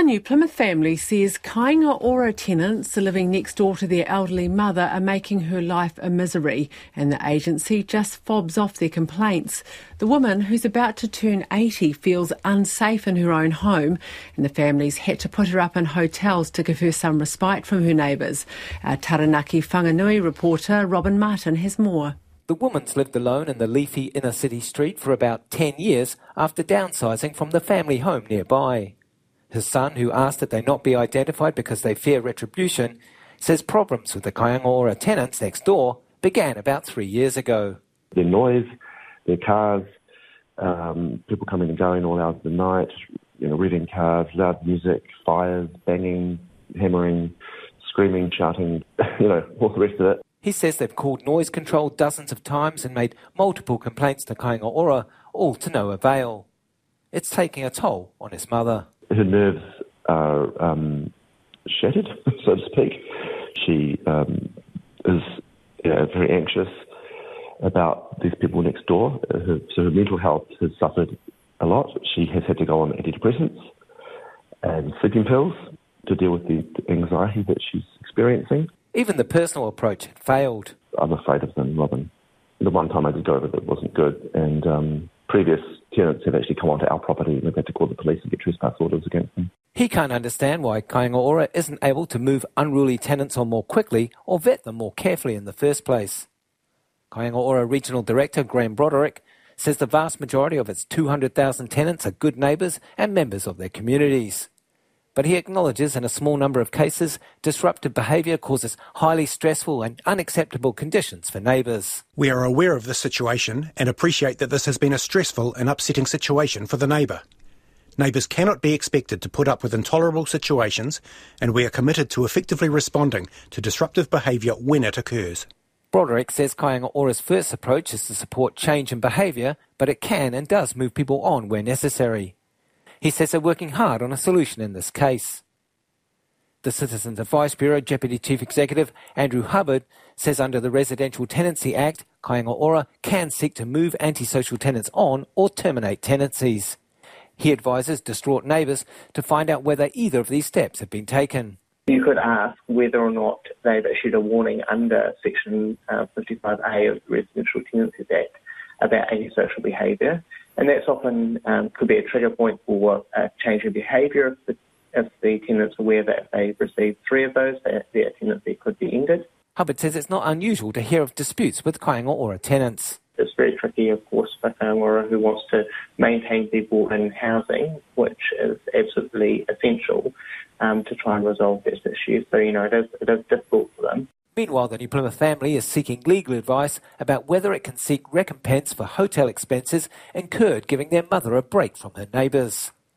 A New Plymouth family says Kāinga Ora tenants living next door to their elderly mother are making her life a misery, and the agency just fobs off their complaints. The woman, who's about to turn 80, feels unsafe in her own home, and the family's had to put her up in hotels to give her some respite from her neighbours. Our Taranaki Whanganui reporter Robin Martin has more. The woman's lived alone in the leafy inner city street for about 10 years after downsizing from the family home nearby. His son, who asked that they not be identified because they fear retribution, says problems with the Kāinga Ora tenants next door began about 3 years ago. Their noise, their cars, people coming and going all hours of the night, revving cars, loud music, fires, banging, hammering, screaming, shouting, all the rest of it. He says they've called noise control dozens of times and made multiple complaints to Kāinga Ora, all to no avail. It's taking a toll on his mother. Her nerves are shattered, so to speak. She is very anxious about these people next door. So her mental health has suffered a lot. She has had to go on antidepressants and sleeping pills to deal with the anxiety that she's experiencing. Even the personal approach failed. I'm afraid of them, Robin. The one time I did go over that wasn't good, and previous tenants have actually come onto our property and we've had to call the police and get trespass orders against them. He can't understand why Kāinga Ora isn't able to move unruly tenants on more quickly or vet them more carefully in the first place. Kāinga Ora Regional Director Graham Broderick says the vast majority of its 200,000 tenants are good neighbours and members of their communities. But he acknowledges in a small number of cases, disruptive behaviour causes highly stressful and unacceptable conditions for neighbours. We are aware of this situation and appreciate that this has been a stressful and upsetting situation for the neighbour. Neighbours cannot be expected to put up with intolerable situations, and we are committed to effectively responding to disruptive behaviour when it occurs. Broderick says Kāinga Ora's first approach is to support change in behaviour, but it can and does move people on where necessary. He says they're working hard on a solution in this case. The Citizens Advice Bureau Deputy Chief Executive Andrew Hubbard says under the Residential Tenancy Act, Kāinga Ora can seek to move antisocial tenants on or terminate tenancies. He advises distraught neighbours to find out whether either of these steps have been taken. You could ask whether or not they've issued a warning under Section 55A of the Residential Tenancies Act about antisocial behaviour. And that's often could be a trigger point for a change in behaviour if the tenant's aware that if they receive three of those, their tenancy could be ended. Hubbard says it's not unusual to hear of disputes with Kāinga Ora tenants. It's very tricky, of course, for Kāinga Ora who wants to maintain people in housing, which is absolutely essential to try and resolve this issue. So, it is difficult for them. Meanwhile, the New Plymouth family is seeking legal advice about whether it can seek recompense for hotel expenses incurred giving their mother a break from her neighbours.